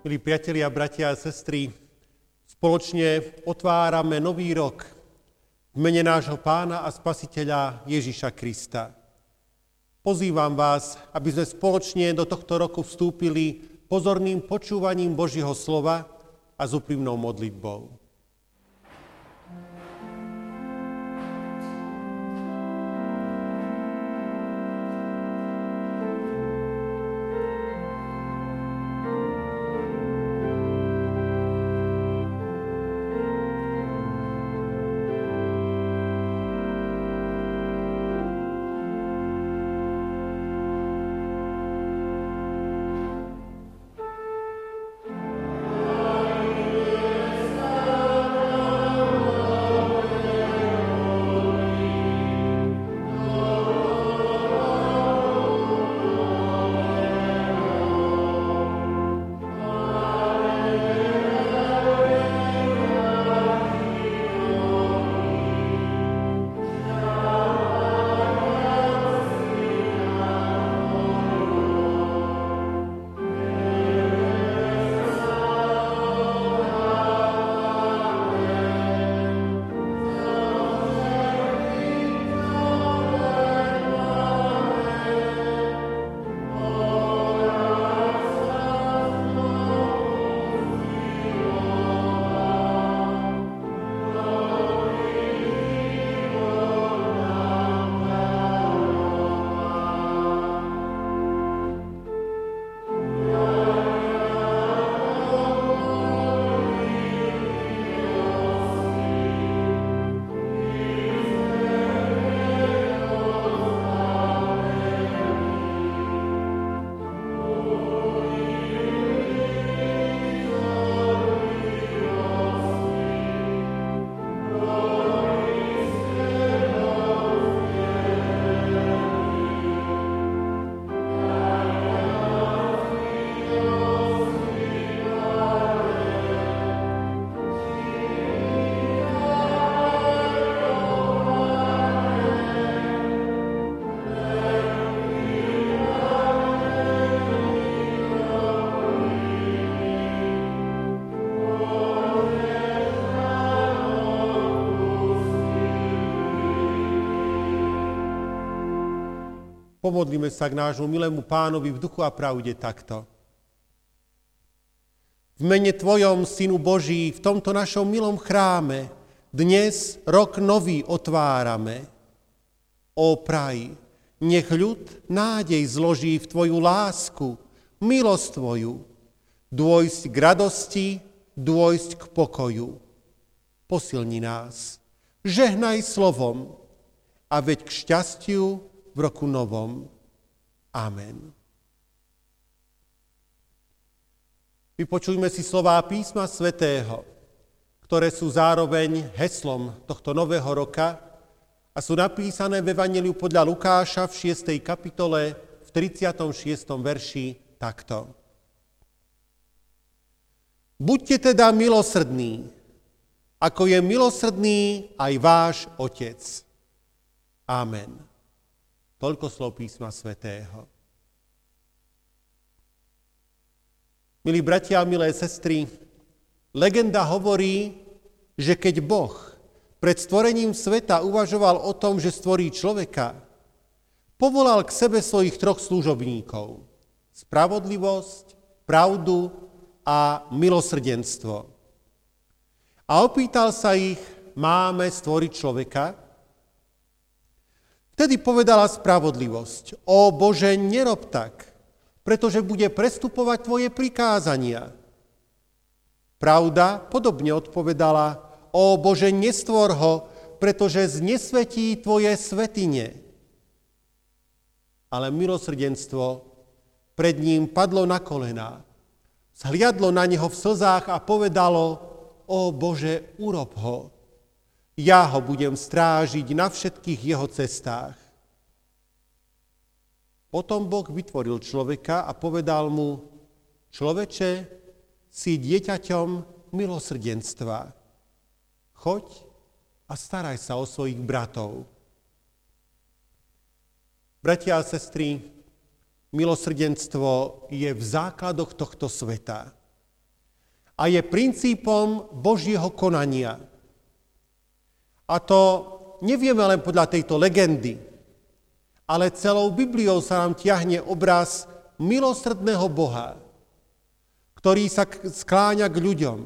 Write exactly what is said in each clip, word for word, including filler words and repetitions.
Milí priatelia, bratia a sestry, spoločne otvárame nový rok v mene nášho Pána a Spasiteľa Ježiša Krista. Pozývam vás, aby sme spoločne do tohto roku vstúpili pozorným počúvaním Božieho slova a s úprimnou modlitbou. Pomodlíme sa k nášmu milému Pánovi v duchu a pravde takto. V mene Tvojom, Synu Boží, v tomto našom milom chráme dnes rok nový otvárame. Ó praj, nech ľud nádej zloží v Tvoju lásku, milosť Tvoju, dôjsť k radosti, dôjsť k pokoju. Posilni nás, žehnaj slovom a veď k šťastiu v roku novom. Amen. Vypočujme si slová písma svätého, ktoré sú zároveň heslom tohto nového roka a sú napísané v Evanjeliu podľa Lukáša v šiestej kapitole v tridsiatom šiestom verši takto. Buďte teda milosrdní, ako je milosrdný aj váš Otec. Amen. Toľko slov písma svätého. Milí bratia a milé sestry, legenda hovorí, že keď Boh pred stvorením sveta uvažoval o tom, že stvorí človeka, povolal k sebe svojich troch služobníkov. Spravodlivosť, pravdu a milosrdenstvo. A opýtal sa ich, máme stvoriť človeka? Vtedy povedala spravodlivosť, ó Bože, nerob tak, pretože bude prestupovať tvoje prikázania. Pravda podobne odpovedala, ó Bože, nestvor ho, pretože znesvetí tvoje svätyne. Ale milosrdenstvo pred ním padlo na kolená, zhliadlo na neho v slzách a povedalo, ó Bože, urob ho. Ja ho budem strážiť na všetkých jeho cestách. Potom Boh vytvoril človeka a povedal mu, človeče, si dieťaťom milosrdenstva. Choď a staraj sa o svojich bratov. Bratia a sestry, milosrdenstvo je v základoch tohto sveta. a je princípom Božieho konania. A to nevieme len podľa tejto legendy, ale celou Bibliou sa nám ťahne obraz milosrdného Boha, ktorý sa skláňa k ľuďom,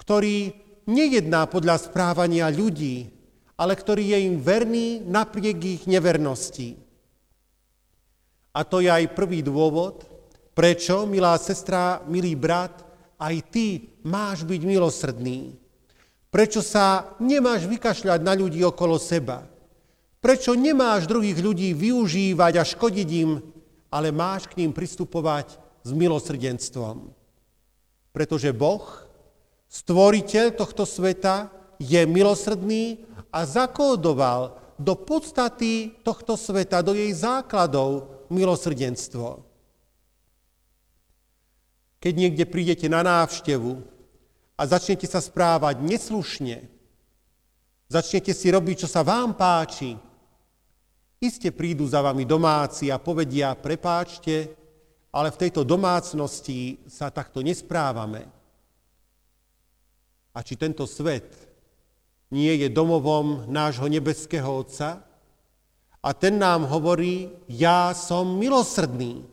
ktorý nejedná podľa správania ľudí, ale ktorý je im verný napriek ich nevernosti. A to je aj prvý dôvod, prečo, milá sestra, milý brat, aj ty máš byť milosrdný. Prečo sa nemáš vykašľať na ľudí okolo seba? Prečo nemáš druhých ľudí využívať a škodiť im, ale máš k ním pristupovať s milosrdenstvom? Pretože Boh, stvoriteľ tohto sveta, je milosrdný a zakódoval do podstaty tohto sveta, do jej základov, milosrdenstvo. Keď niekde prídete na návštevu a začnete sa správať neslušne, začnete si robiť, čo sa vám páči, iste prídu za vami domáci a povedia, prepáčte, ale v tejto domácnosti sa takto nesprávame. A či tento svet nie je domovom nášho nebeského Otca? A ten nám hovorí, ja som milosrdný.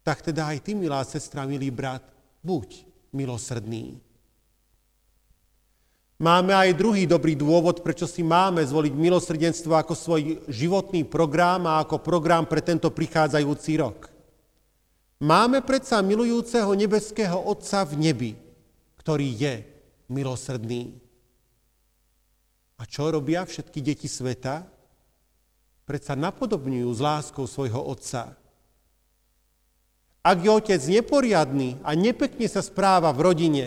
Tak teda aj ty, milá sestra, milý brat, buď milosrdný. Máme aj druhý dobrý dôvod, prečo si máme zvoliť milosrdenstvo ako svoj životný program a ako program pre tento prichádzajúci rok. Máme predsa milujúceho nebeského Otca v nebi, ktorý je milosrdný. A čo robia všetky deti sveta? Predsa napodobňujú s láskou svojho Otca. Ak je otec neporiadny a nepekne sa správa v rodine,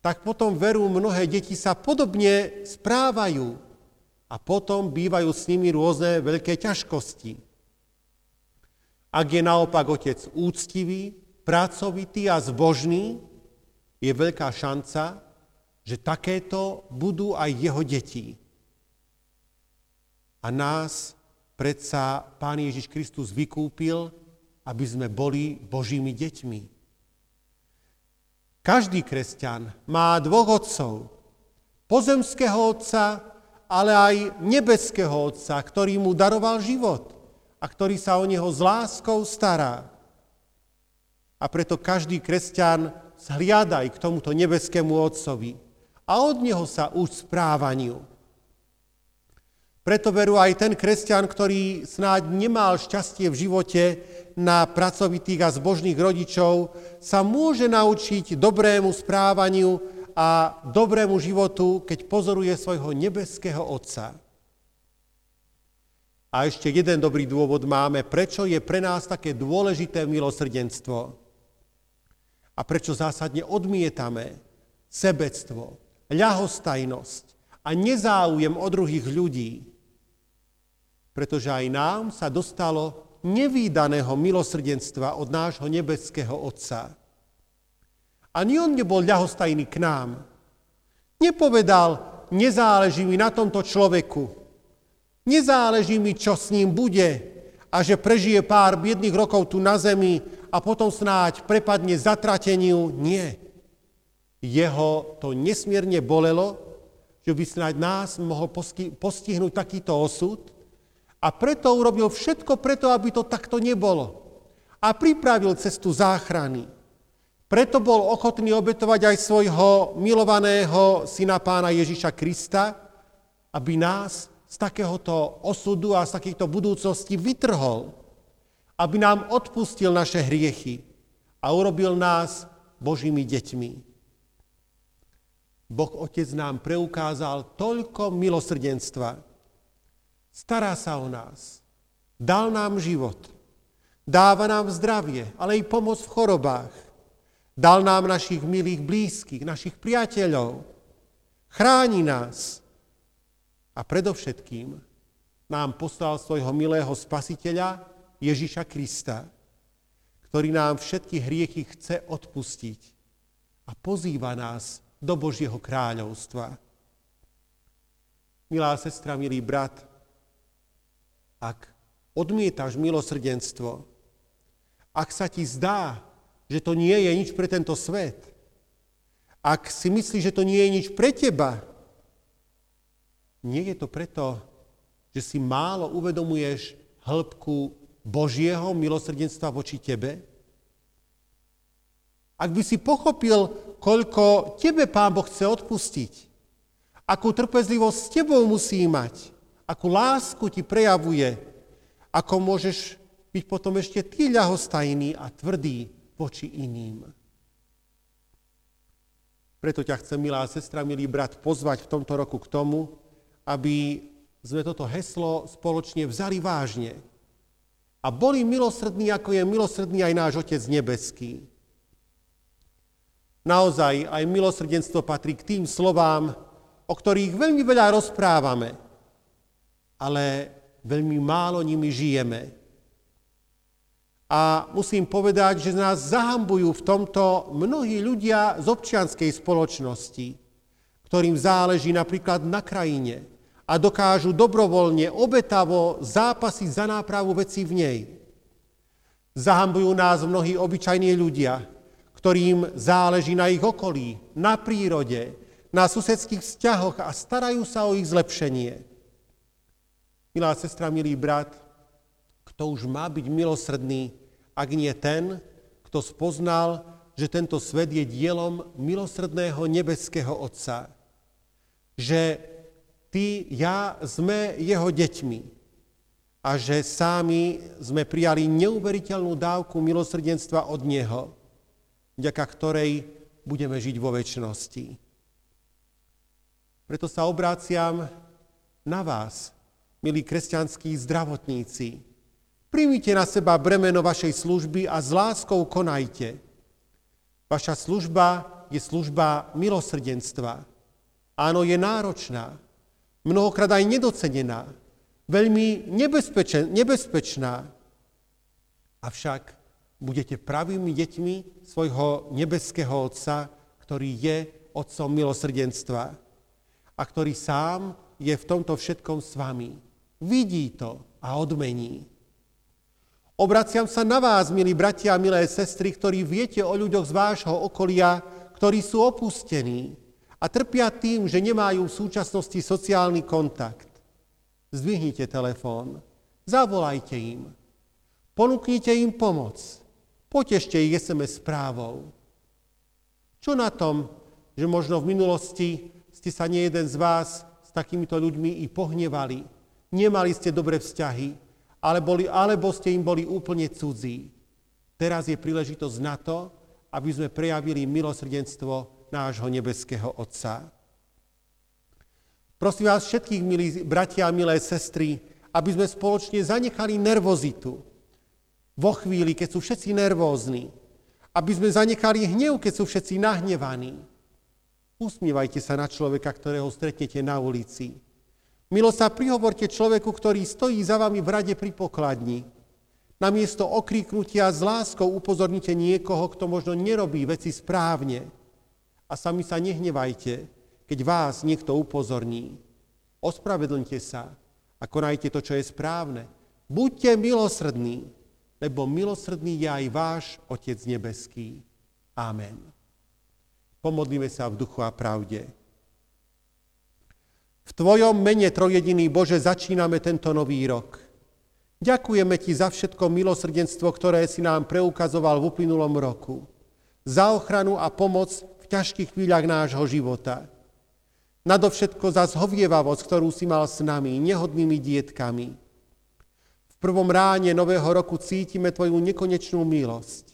tak potom, veru, mnohé deti sa podobne správajú a potom bývajú s nimi rôzne veľké ťažkosti. Ak je naopak otec úctivý, pracovitý a zbožný, je veľká šanca, že takéto budú aj jeho deti. A nás predsa Pán Ježiš Kristus vykúpil, aby sme boli Božími deťmi. Každý kresťan má dvoch otcov. Pozemského Otca, ale aj nebeského Otca, ktorý mu daroval život a ktorý sa o neho s láskou stará. A preto každý kresťan zhliadaj k tomuto nebeskému Otcovi a od neho sa uč správaniu. Preto, veru, aj ten kresťan, ktorý snáď nemal šťastie v živote na pracovitých a zbožných rodičov, sa môže naučiť dobrému správaniu a dobrému životu, keď pozoruje svojho nebeského Otca. A ešte jeden dobrý dôvod máme, prečo je pre nás také dôležité milosrdenstvo a prečo zásadne odmietame sebectvo, ľahostajnosť a nezáujem o druhých ľudí. Pretože aj nám sa dostalo nevídaného milosrdenstva od nášho nebeského Otca. Ani on nebol ľahostajný k nám. Nepovedal, nezáleží mi na tomto človeku, nezáleží mi, čo s ním bude a že prežije pár biedných rokov tu na zemi a potom snáď prepadne zatrateniu. Nie. Jeho to nesmierne bolelo, že by snáď nás mohol postihnúť takýto osud, a preto urobil všetko preto, aby to takto nebolo. A pripravil cestu záchrany. Preto bol ochotný obetovať aj svojho milovaného syna Pána Ježiša Krista, aby nás z takéhoto osudu a z takýchto budúcností vytrhol. Aby nám odpustil naše hriechy a urobil nás Božími deťmi. Boh Otec nám preukázal toľko milosrdenstva, stará sa o nás. Dal nám život. Dáva nám zdravie, ale i pomoc v chorobách. Dal nám našich milých blízkych, našich priateľov. Chráni nás. A predovšetkým nám poslal svojho milého Spasiteľa Ježiša Krista, ktorý nám všetky hriechy chce odpustiť a pozýva nás do Božieho kráľovstva. Milá sestra, milý brat, ak odmietaš milosrdenstvo, ak sa ti zdá, že to nie je nič pre tento svet, Ak si myslíš, že to nie je nič pre teba, nie je to preto, že si málo uvedomuješ hĺbku Božieho milosrdenstva voči tebe. Ak by si pochopil, koľko tebe Pán Boh chce odpustiť, akú trpezlivosť s tebou musí mať, akú lásku ti prejavuje, ako môžeš byť potom ešte ty ľahostajný a tvrdý voči iným. Preto ťa chcem, milá sestra, milý brat, pozvať v tomto roku k tomu, aby sme toto heslo spoločne vzali vážne a boli milosrdní, ako je milosrdný aj náš Otec nebeský. Naozaj aj milosrdenstvo patrí k tým slovám, o ktorých veľmi veľa rozprávame, ale veľmi málo nimi žijeme. A musím povedať, že nás zahambujú v tomto mnohí ľudia z občianskej spoločnosti, ktorým záleží napríklad na krajine a dokážu dobrovoľne, obetavo zápasiť za nápravu vecí v nej. Zahambujú nás mnohí obyčajní ľudia, ktorým záleží na ich okolí, na prírode, na susedských vzťahoch a starajú sa o ich zlepšenie. Milá sestra, milý brat, kto už má byť milosrdný, ak nie ten, kto spoznal, že tento svet je dielom milosrdného nebeského Otca. Že ty, ja sme jeho deťmi a že sami sme prijali neuveriteľnú dávku milosrdenstva od Neho, vďaka ktorej budeme žiť vo večnosti. Preto sa obráciam na vás, milí kresťanskí zdravotníci. Príjmite na seba bremeno vašej služby a s láskou konajte. Vaša služba je služba milosrdenstva. Áno, je náročná, mnohokrát aj nedocenená, veľmi nebezpečná. Avšak budete pravými deťmi svojho nebeského Otca, ktorý je Otcom milosrdenstva a ktorý sám je v tomto všetkom s vami. Vidí to a odmení. Obraciam sa na vás, milí bratia a milé sestry, ktorí viete o ľuďoch z vášho okolia, ktorí sú opustení a trpia tým, že nemajú v súčasnosti sociálny kontakt. Zdvihnite telefón, zavolajte im, ponúknite im pomoc, potešte ich es em es správou. Čo na tom, že možno v minulosti ste sa nejeden z vás s takýmito ľuďmi i pohnevali, nemali ste dobré vzťahy, Ale boli, alebo ste im boli úplne cudzí. Teraz je príležitosť na to, aby sme prejavili milosrdenstvo nášho nebeského Otca. Prosím vás všetkých, milí bratia a milé sestry, aby sme spoločne zanechali nervozitu vo chvíli, keď sú všetci nervózni. Aby sme zanechali hnev, keď sú všetci nahnevaní. Usmievajte sa na človeka, ktorého stretnete na ulici. Milo sa prihovorte človeku, ktorý stojí za vami v rade pri pokladni. Namiesto okríknutia s láskou upozornite niekoho, kto možno nerobí veci správne. A sami sa nehnevajte, keď vás niekto upozorní. Ospravedlňte sa a konajte to, čo je správne. Buďte milosrdní, lebo milosrdný je aj váš Otec nebeský. Amen. Pomodlíme sa v duchu a pravde. V Tvojom mene, trojjediný Bože, začíname tento nový rok. Ďakujeme Ti za všetko milosrdenstvo, ktoré si nám preukazoval v uplynulom roku. Za ochranu a pomoc v ťažkých chvíľach nášho života. Nadovšetko za zhovievavosť, ktorú si mal s nami, nehodnými dietkami. V prvom ráne nového roku cítime Tvoju nekonečnú milosť.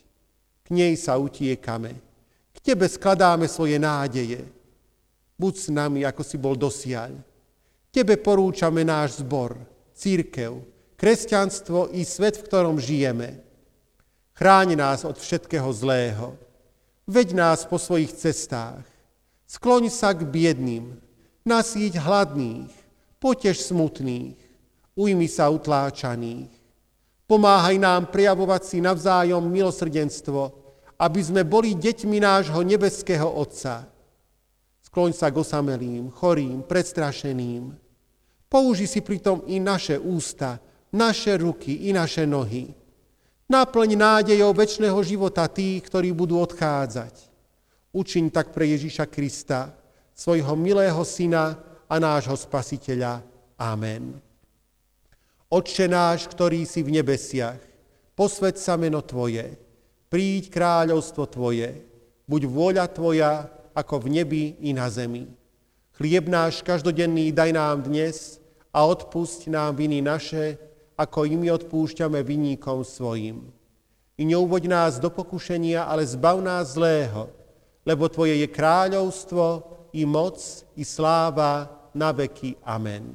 K nej sa utiekame. K Tebe skladáme svoje nádeje. Buď s nami, ako si bol dosiaľ. Tebe porúčame náš zbor, cirkev, kresťanstvo i svet, v ktorom žijeme. Chráň nás od všetkého zlého. Veď nás po svojich cestách. Skloň sa k biedným. Nasýť hladných. Potež smutných. Ujmi sa utláčaných. Pomáhaj nám prejavovať si navzájom milosrdenstvo, aby sme boli deťmi nášho nebeského Otca. Kloň sa k osamelým, chorým, prestrašeným. Použij si pritom i naše ústa, naše ruky i naše nohy. Naplň nádejou večného života tých, ktorí budú odchádzať. Učiň tak pre Ježiša Krista, svojho milého syna a nášho spasiteľa. Amen. Otče náš, ktorý si v nebesiach, posväť sa meno Tvoje, príď kráľovstvo Tvoje, buď vôľa Tvoja, ako v nebi i na zemi. Chlieb náš každodenný daj nám dnes a odpusť nám viny naše, ako i my odpúšťame vinníkom svojim. I neuvoď nás do pokušenia, ale zbav nás zlého, lebo Tvoje je kráľovstvo, i moc, i sláva na veky. Amen.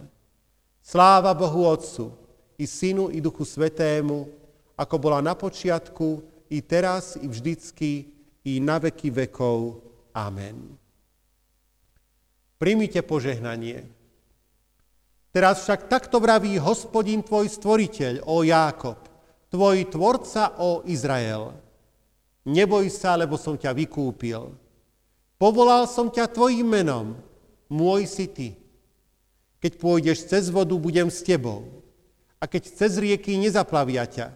Sláva Bohu Otcu, i Synu, i Duchu Svätému, ako bola na počiatku, i teraz, i vždycky, i na veky vekov. Amen. Príjmite požehnanie. Teraz však takto vraví Hospodin tvoj stvoriteľ, ó Jákob, tvoj tvorca, ó Izrael. Neboj sa, lebo som ťa vykúpil. Povolal som ťa tvojim menom, môj si ty. Keď pôjdeš cez vodu, budem s tebou. A keď cez rieky, nezaplavia ťa.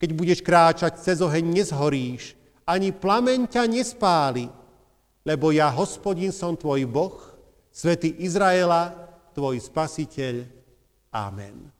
Keď budeš kráčať cez oheň, nezhoríš, ani plameň ťa nespáli, lebo ja, Hospodin, som tvoj Boh, Svätý Izraela, tvoj Spasiteľ. Amen.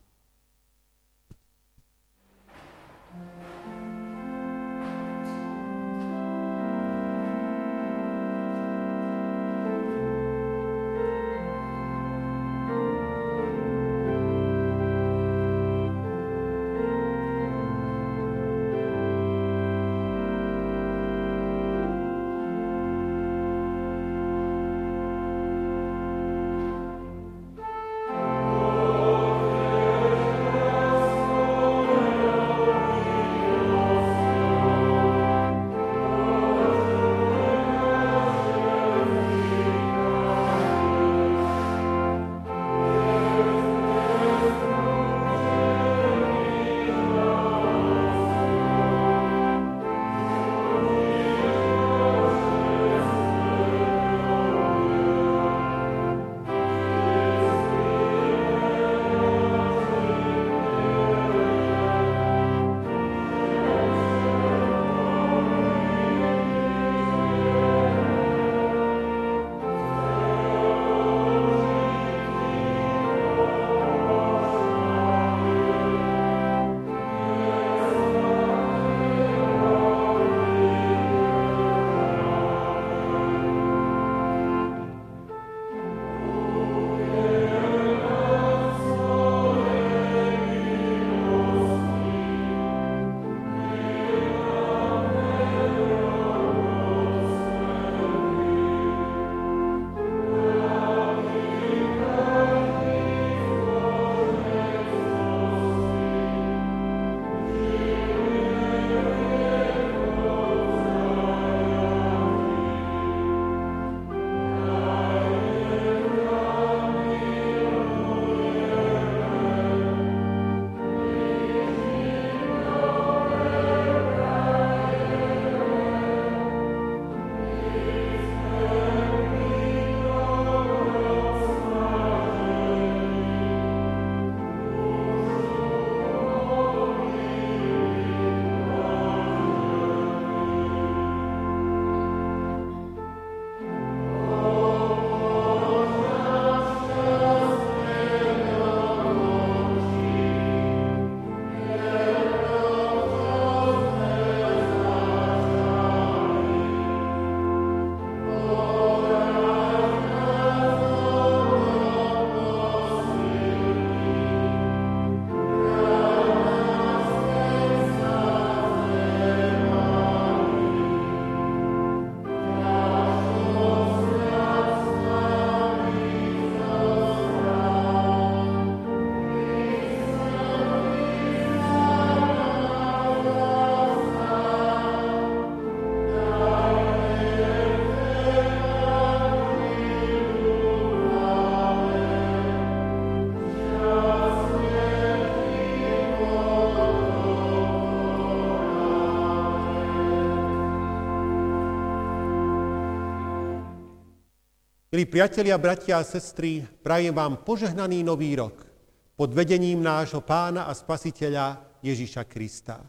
Milí priatelia, bratia a sestry, prajem vám požehnaný nový rok pod vedením nášho Pána a Spasiteľa Ježiša Krista.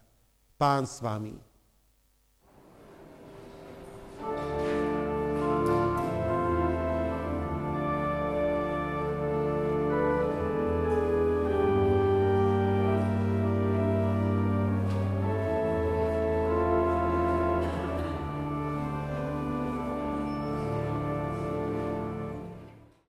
Pán s vami.